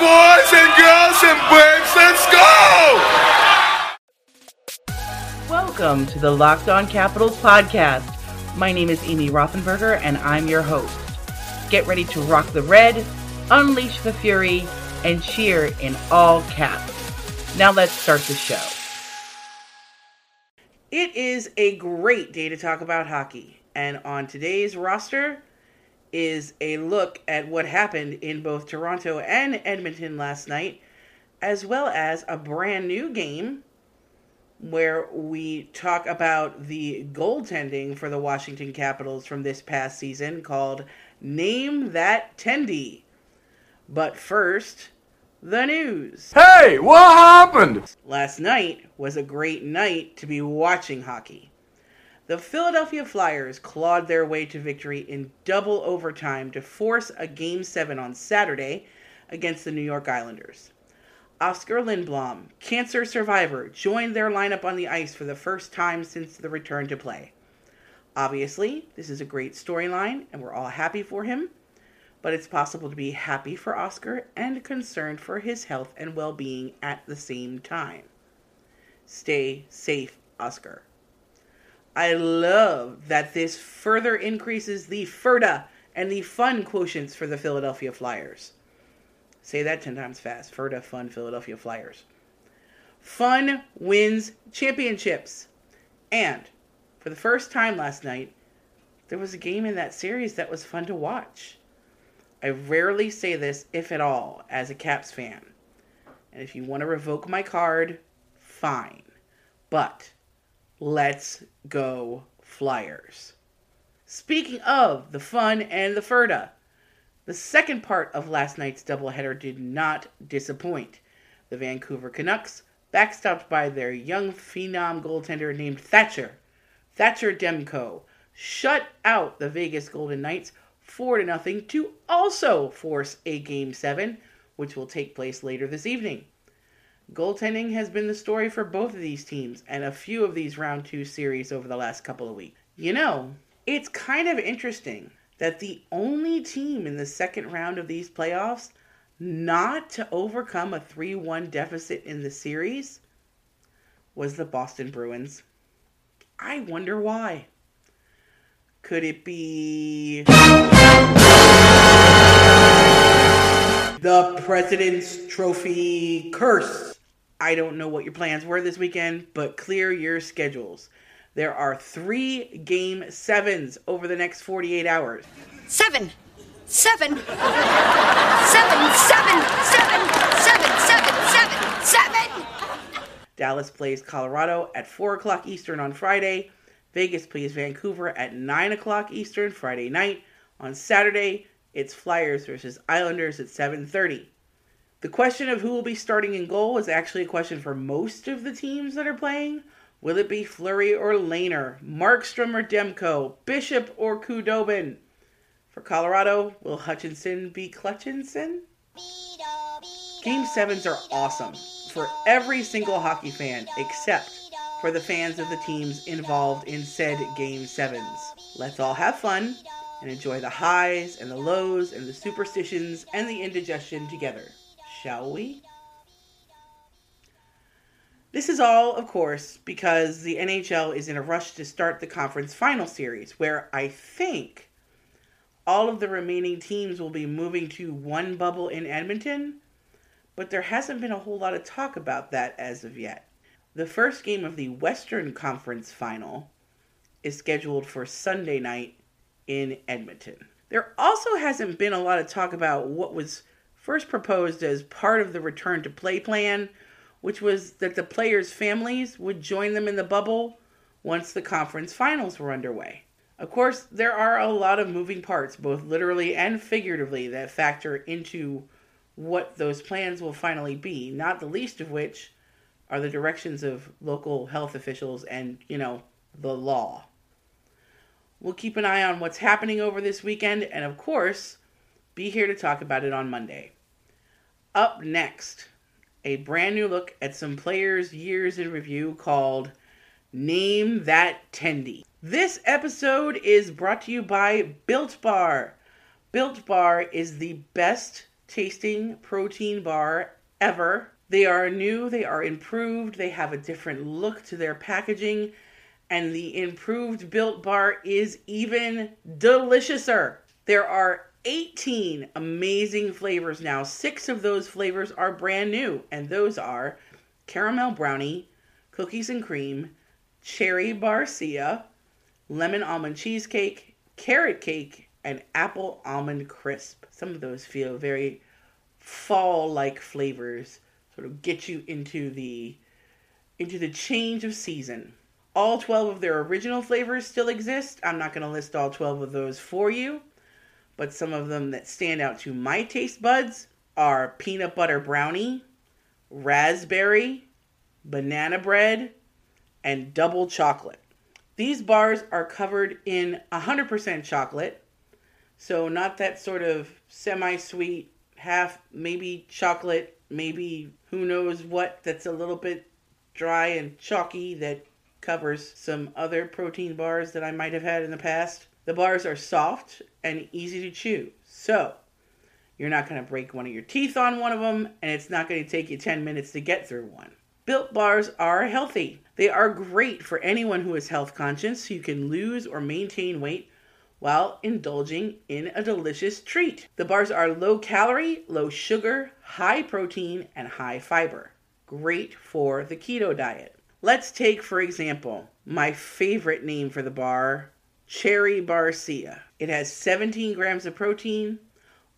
boys and girls and babes, let's go! Welcome to the Locked On Capitals podcast. My name is Amy Rothenberger, and I'm your host. Get ready to rock the red, unleash the fury, and cheer in all caps. Now let's start the show. It is a great day to talk about hockey, and on today's roster is a look at what happened in both Toronto and Edmonton last night, as well as a brand new game where we talk about the goaltending for the Washington Capitals from this past season called Name That Tendy. But first, the news. Hey, what happened? Last night was a great night to be watching hockey. The Philadelphia Flyers clawed their way to victory in double overtime to force a Game 7 on Saturday against the New York Islanders. Oscar Lindblom, cancer survivor, joined their lineup on the ice for the first time since the return to play. Obviously, this is a great storyline, and we're all happy for him, but it's possible to be happy for Oscar and concerned for his health and well-being at the same time. Stay safe, Oscar. I love that this further increases the FURDA and the fun quotients for the Philadelphia Flyers. Say that 10 times fast. FURDA, fun, Philadelphia Flyers. Fun wins championships. And for the first time last night, there was a game in that series that was fun to watch. I rarely say this, if at all, as a Caps fan. And if you want to revoke my card, fine. But let's go Flyers. Speaking of the fun and the FURDA, the second part of last night's doubleheader did not disappoint. The Vancouver Canucks, backstopped by their young phenom goaltender named Thatcher Demko, shut out the Vegas Golden Knights 4-0 to also force a Game 7, which will take place later this evening. Goaltending has been the story for both of these teams and a few of these Round 2 series over the last couple of weeks. You know, it's kind of interesting that the only team in the second round of these playoffs not to overcome a 3-1 deficit in the series was the Boston Bruins. I wonder why. Could it be the President's Trophy curse? I don't know what your plans were this weekend, but clear your schedules. There are 3 Game 7s over the next 48 hours. 7! Dallas plays Colorado at 4 o'clock Eastern on Friday. Vegas plays Vancouver at 9 o'clock Eastern Friday night. On Saturday, it's Flyers versus Islanders at 7:30. The question of who will be starting in goal is actually a question for most of the teams that are playing. Will it be Fleury or Lehner, Markstrom or Demko, Bishop or Khudobin? For Colorado, will Hutchinson be Clutchinson? Game 7s are awesome for every single hockey fan, except for the fans of the teams involved in said Game 7s. Let's all have fun and enjoy the highs and the lows and the superstitions and the indigestion together, shall we? This is all, of course, because the NHL is in a rush to start the conference final series, where I think all of the remaining teams will be moving to one bubble in Edmonton, but there hasn't been a whole lot of talk about that as of yet. The first game of the Western Conference final is scheduled for Sunday night in Edmonton. There also hasn't been a lot of talk about what was first proposed as part of the return to play plan, which was that the players' families would join them in the bubble once the conference finals were underway. Of course, there are a lot of moving parts, both literally and figuratively, that factor into what those plans will finally be, not the least of which are the directions of local health officials and, the law. We'll keep an eye on what's happening over this weekend and, of course, be here to talk about it on Monday. Up next, a brand new look at some players' years in review called Name That Tendy. This episode is brought to you by Built Bar. Built Bar is the best tasting protein bar ever. They are new, they are improved, they have a different look to their packaging, and the improved Built Bar is even deliciouser. There are 18 amazing flavors now. 6 of those flavors are brand new, and those are caramel brownie, cookies and cream, cherry barcia, lemon almond cheesecake, carrot cake, and apple almond crisp. Some of those feel very fall-like flavors, sort of get you into the change of season. All 12 of their original flavors still exist. I'm not going to list all 12 of those for you. But some of them that stand out to my taste buds are peanut butter brownie, raspberry, banana bread, and double chocolate. These bars are covered in 100% chocolate, so not that sort of semi-sweet, half maybe chocolate, maybe who knows what, that's a little bit dry and chalky that covers some other protein bars that I might have had in the past. The bars are soft and easy to chew, so you're not going to break one of your teeth on one of them, and it's not going to take you 10 minutes to get through one. Built Bars are healthy. They are great for anyone who is health conscious, so you can lose or maintain weight while indulging in a delicious treat. The bars are low calorie, low sugar, high protein, and high fiber. Great for the keto diet. Let's take, for example, my favorite name for the bar, Cherry Barcia. It has 17 grams of protein,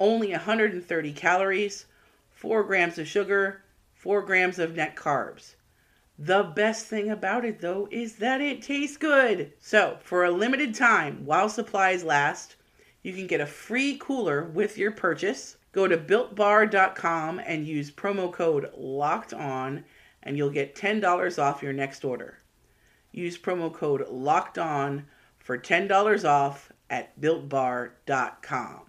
only 130 calories, 4 grams of sugar, 4 grams of net carbs. The best thing about it, though, is that it tastes good. So, for a limited time, while supplies last, you can get a free cooler with your purchase. Go to BuiltBar.com and use promo code LOCKEDON, and you'll get $10 off your next order. Use promo code LOCKEDON for $10 off at BuiltBar.com.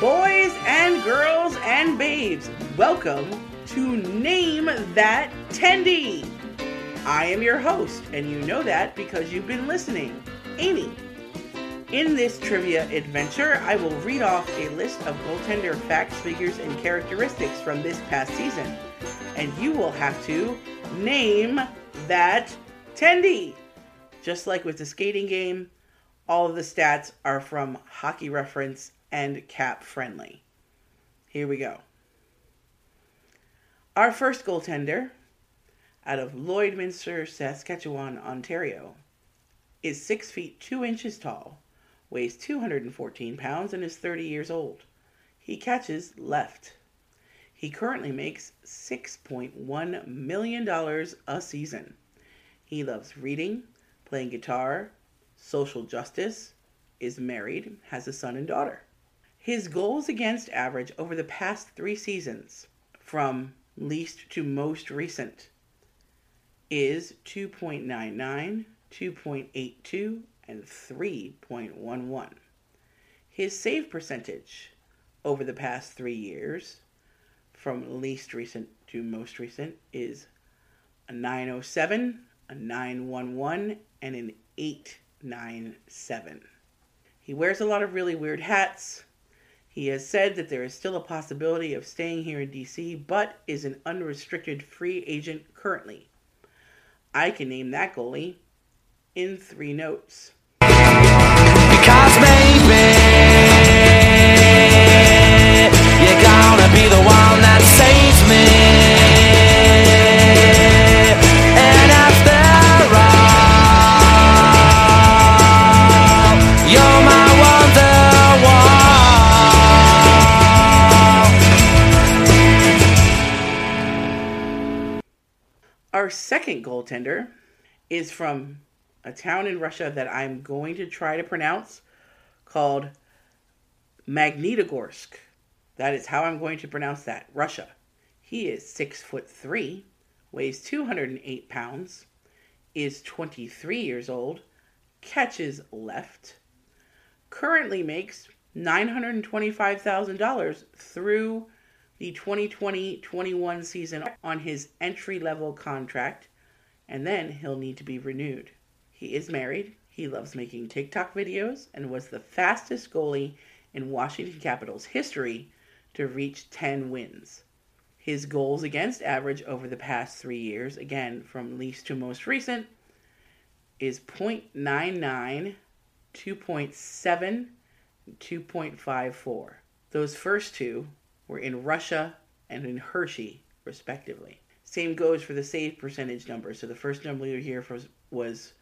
Boys and girls and babes, welcome to Name That Tendy. I am your host, and you know that because you've been listening, Amy. In this trivia adventure, I will read off a list of goaltender facts, figures, and characteristics from this past season, and you will have to name that Tendy. Just like with the skating game, all of the stats are from Hockey Reference and Cap Friendly. Here we go. Our first goaltender out of Lloydminster, Saskatchewan, Ontario, is 6 feet 2 inches tall, weighs 214 pounds, and is 30 years old. He catches left. He currently makes $6.1 million a season. He loves reading, playing guitar, social justice, is married, has a son and daughter. His goals against average over the past 3 seasons, from least to most recent, is 2.99, 2.82, and 3.11. His save percentage over the past 3 years, from least recent to most recent, is a 907, a 911, and an 897. He wears a lot of really weird hats. He has said that there is still a possibility of staying here in DC, but is an unrestricted free agent currently. I can name that goalie in 3 notes. Because baby, you're gonna be the one that saves me. And after you're my Wonderwall. Our second goaltender is from a town in Russia that I'm going to try to pronounce called Magnitogorsk. That is how I'm going to pronounce that, Russia. He is 6'3", weighs 208 pounds, is 23 years old, catches left, currently makes $925,000 through the 2020-21 season on his entry-level contract, and then he'll need to be renewed. He is married, he loves making TikTok videos, and was the fastest goalie in Washington Capitals history to reach 10 wins. His goals against average over the past 3 years, again from least to most recent, is .99, 2.7, 2.54. Those first two were in Russia and in Hershey, respectively. Same goes for the save percentage number. So the first number here was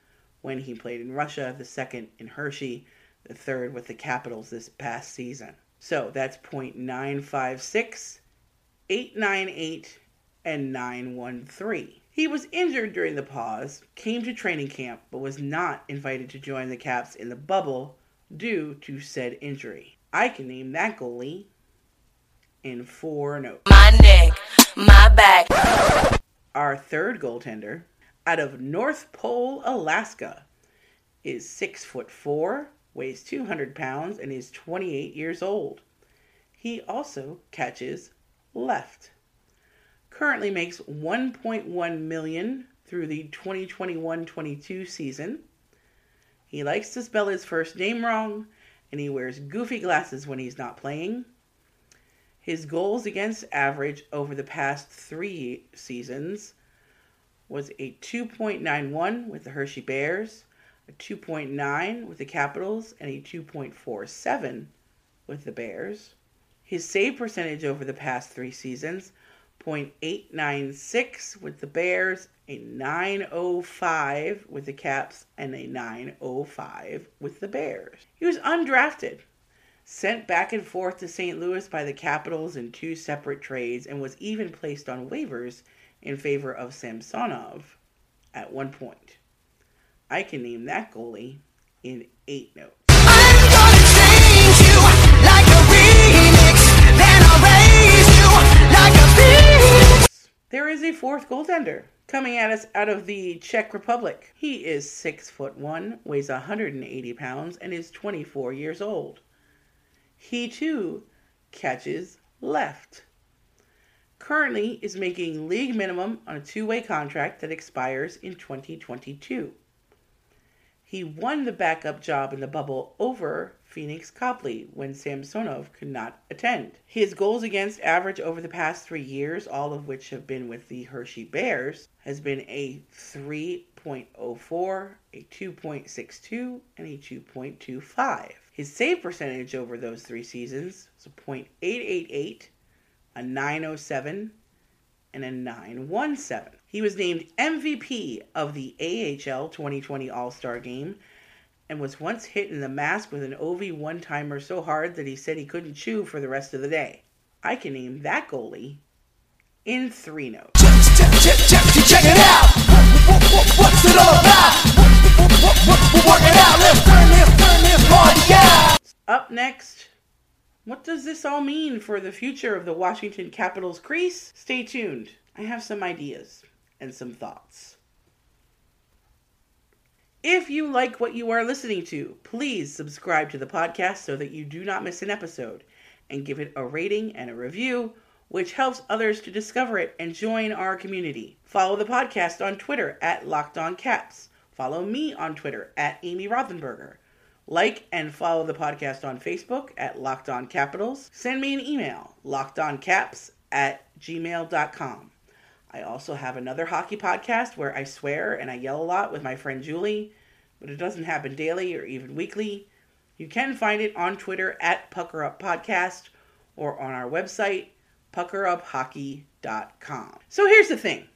when he played in Russia, the second in Hershey, the third with the Capitals this past season. So that's .956, 898, and 913. He was injured during the pause, came to training camp, but was not invited to join the Caps in the bubble due to said injury. I can name that goalie in four notes. My neck, my back. Our third goaltender, out of North Pole, Alaska, is 6'4", weighs 200 pounds, and is 28 years old. He also catches left. Currently makes $1.1 million through the 2021-22 season. He likes to spell his first name wrong, and he wears goofy glasses when he's not playing. His goals against average over the past three seasons was a 2.91 with the Hershey Bears, a 2.9 with the Capitals, and a 2.47 with the Bears. His save percentage over the past three seasons, .896 with the Bears, a .905 with the Caps, and a .905 with the Bears. He was undrafted, sent back and forth to St. Louis by the Capitals in two separate trades, and was even placed on waivers in favor of Samsonov at one point. I can name that goalie in eight notes. I'm gonna change you like a phoenix, then I'll raise you like a phoenix. There is a fourth goaltender coming at us out of the Czech Republic. He is 6'1", weighs 180 pounds, and is 24 years old. He too catches left. Currently is making league minimum on a two-way contract that expires in 2022. He won the backup job in the bubble over Phoenix Copley when Samsonov could not attend. His goals against average over the past 3 years, all of which have been with the Hershey Bears, has been a 3.04, a 2.62, and a 2.25. His save percentage over those three seasons is a .888, a 907, and a 917. He was named MVP of the AHL 2020 All-Star Game and was once hit in the mask with an OV one-timer so hard that he said he couldn't chew for the rest of the day. I can name that goalie in three notes. Check it out! What's it all about? Work it out! Let's turn this party out! Up next, what does this all mean for the future of the Washington Capitals crease? Stay tuned. I have some ideas and some thoughts. If you like what you are listening to, please subscribe to the podcast so that you do not miss an episode, and give it a rating and a review, which helps others to discover it and join our community. Follow the podcast on Twitter at LockedOnCaps. Follow me on Twitter at Amy Rothenberger. Like and follow the podcast on Facebook at Locked On Capitals. Send me an email, lockedoncaps@gmail.com. I also have another hockey podcast where I swear and I yell a lot with my friend Julie, but it doesn't happen daily or even weekly. You can find it on Twitter at PuckerUpPodcast or on our website, PuckerUpHockey.com. So here's the thing.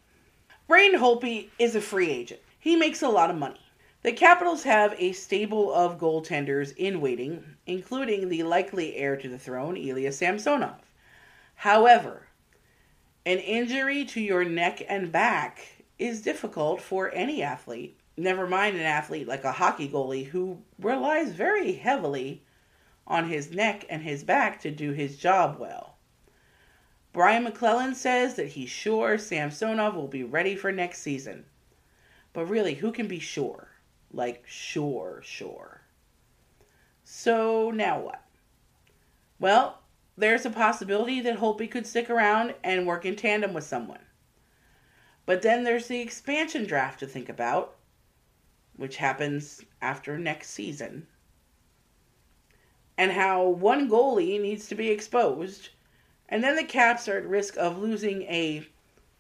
Braden Holtby is a free agent. He makes a lot of money. The Capitals have a stable of goaltenders in waiting, including the likely heir to the throne, Ilya Samsonov. However, an injury to your neck and back is difficult for any athlete, never mind an athlete like a hockey goalie who relies very heavily on his neck and his back to do his job well. Brian McClellan says that he's sure Samsonov will be ready for next season. But really, who can be sure? Like, sure. So, now what? Well, there's a possibility that Holtby could stick around and work in tandem with someone. But then there's the expansion draft to think about, which happens after next season. and how one goalie needs to be exposed, and then the Caps are at risk of losing a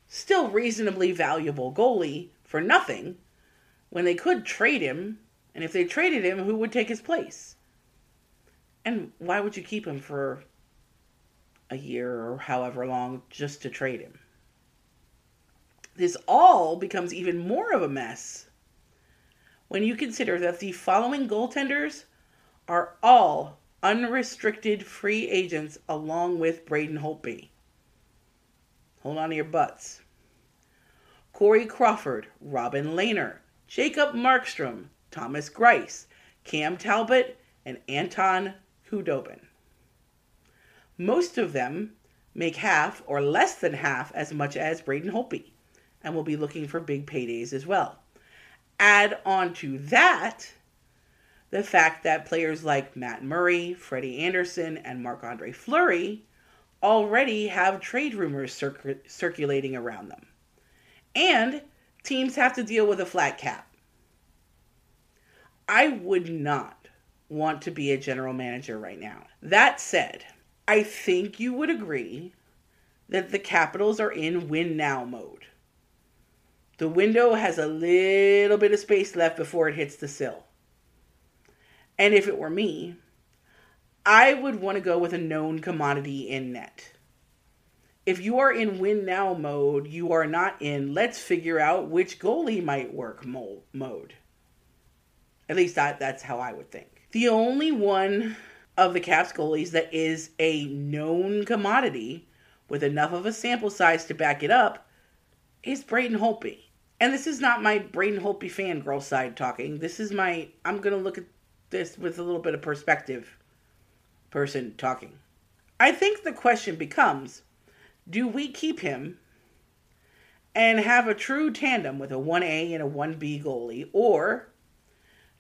still reasonably valuable goalie for nothing when they could trade him, and if they traded him, who would take his place? And why would you keep him for a year or however long just to trade him? This all becomes even more of a mess when you consider that the following goaltenders are all unrestricted free agents along with Braden Holtby. Hold on to your butts. Corey Crawford, Robin Lehner, Jacob Markstrom, Thomas Greiss, Cam Talbot, and Anton Khudobin. Most of them make half or less than half as much as Braden Holtby and will be looking for big paydays as well. Add on to that the fact that players like Matt Murray, Freddie Anderson, and Marc-Andre Fleury already have trade rumors circulating around them. And teams have to deal with a flat cap. I would not want to be a general manager right now. That said, I think you would agree that the Capitals are in win-now mode. The window has a little bit of space left before it hits the sill. And if it were me, I would want to go with a known commodity in net. If you are in win-now mode, you are not in let's figure out which goalie might work mode. At least that's how I would think. The only one of the Caps goalies that is a known commodity with enough of a sample size to back it up is Braden Holtby. And this is not my Braden Holtby fangirl side talking. This is my, I'm going to look at this with a little bit of perspective person talking. I think the question becomes, do we keep him and have a true tandem with a 1A and a 1B goalie? Or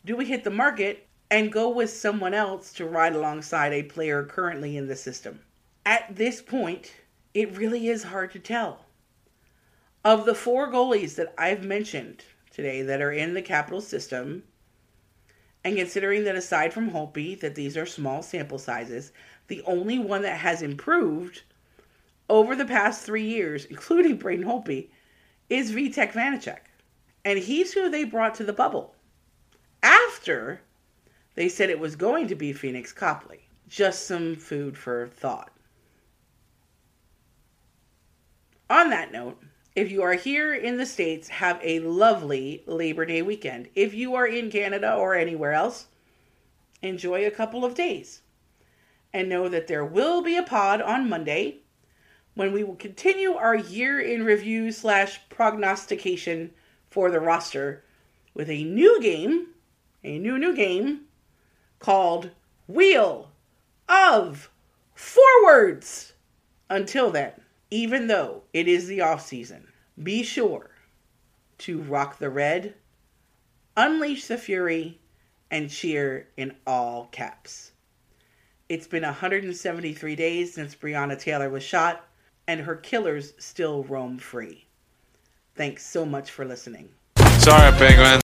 do we hit the market and go with someone else to ride alongside a player currently in the system? At this point, it really is hard to tell. Of the four goalies that I've mentioned today that are in the Capitals system, and considering that aside from Holtby, that these are small sample sizes, the only one that has improved over the past 3 years, including Braden Holtby, is Vitek Vanacek. And he's who they brought to the bubble after they said it was going to be Phoenix Copley. Just some food for thought. On that note, if you are here in the States, have a lovely Labor Day weekend. If you are in Canada or anywhere else, enjoy a couple of days. And know that there will be a pod on Monday when we will continue our year in review / prognostication for the roster with a new game, a new game called Wheel of Forwards. Until then, even though it is the off season, be sure to rock the red, unleash the fury, and cheer in all caps. It's been 173 days since Breonna Taylor was shot, and her killers still roam free. Thanks so much for listening. Sorry, Penguin.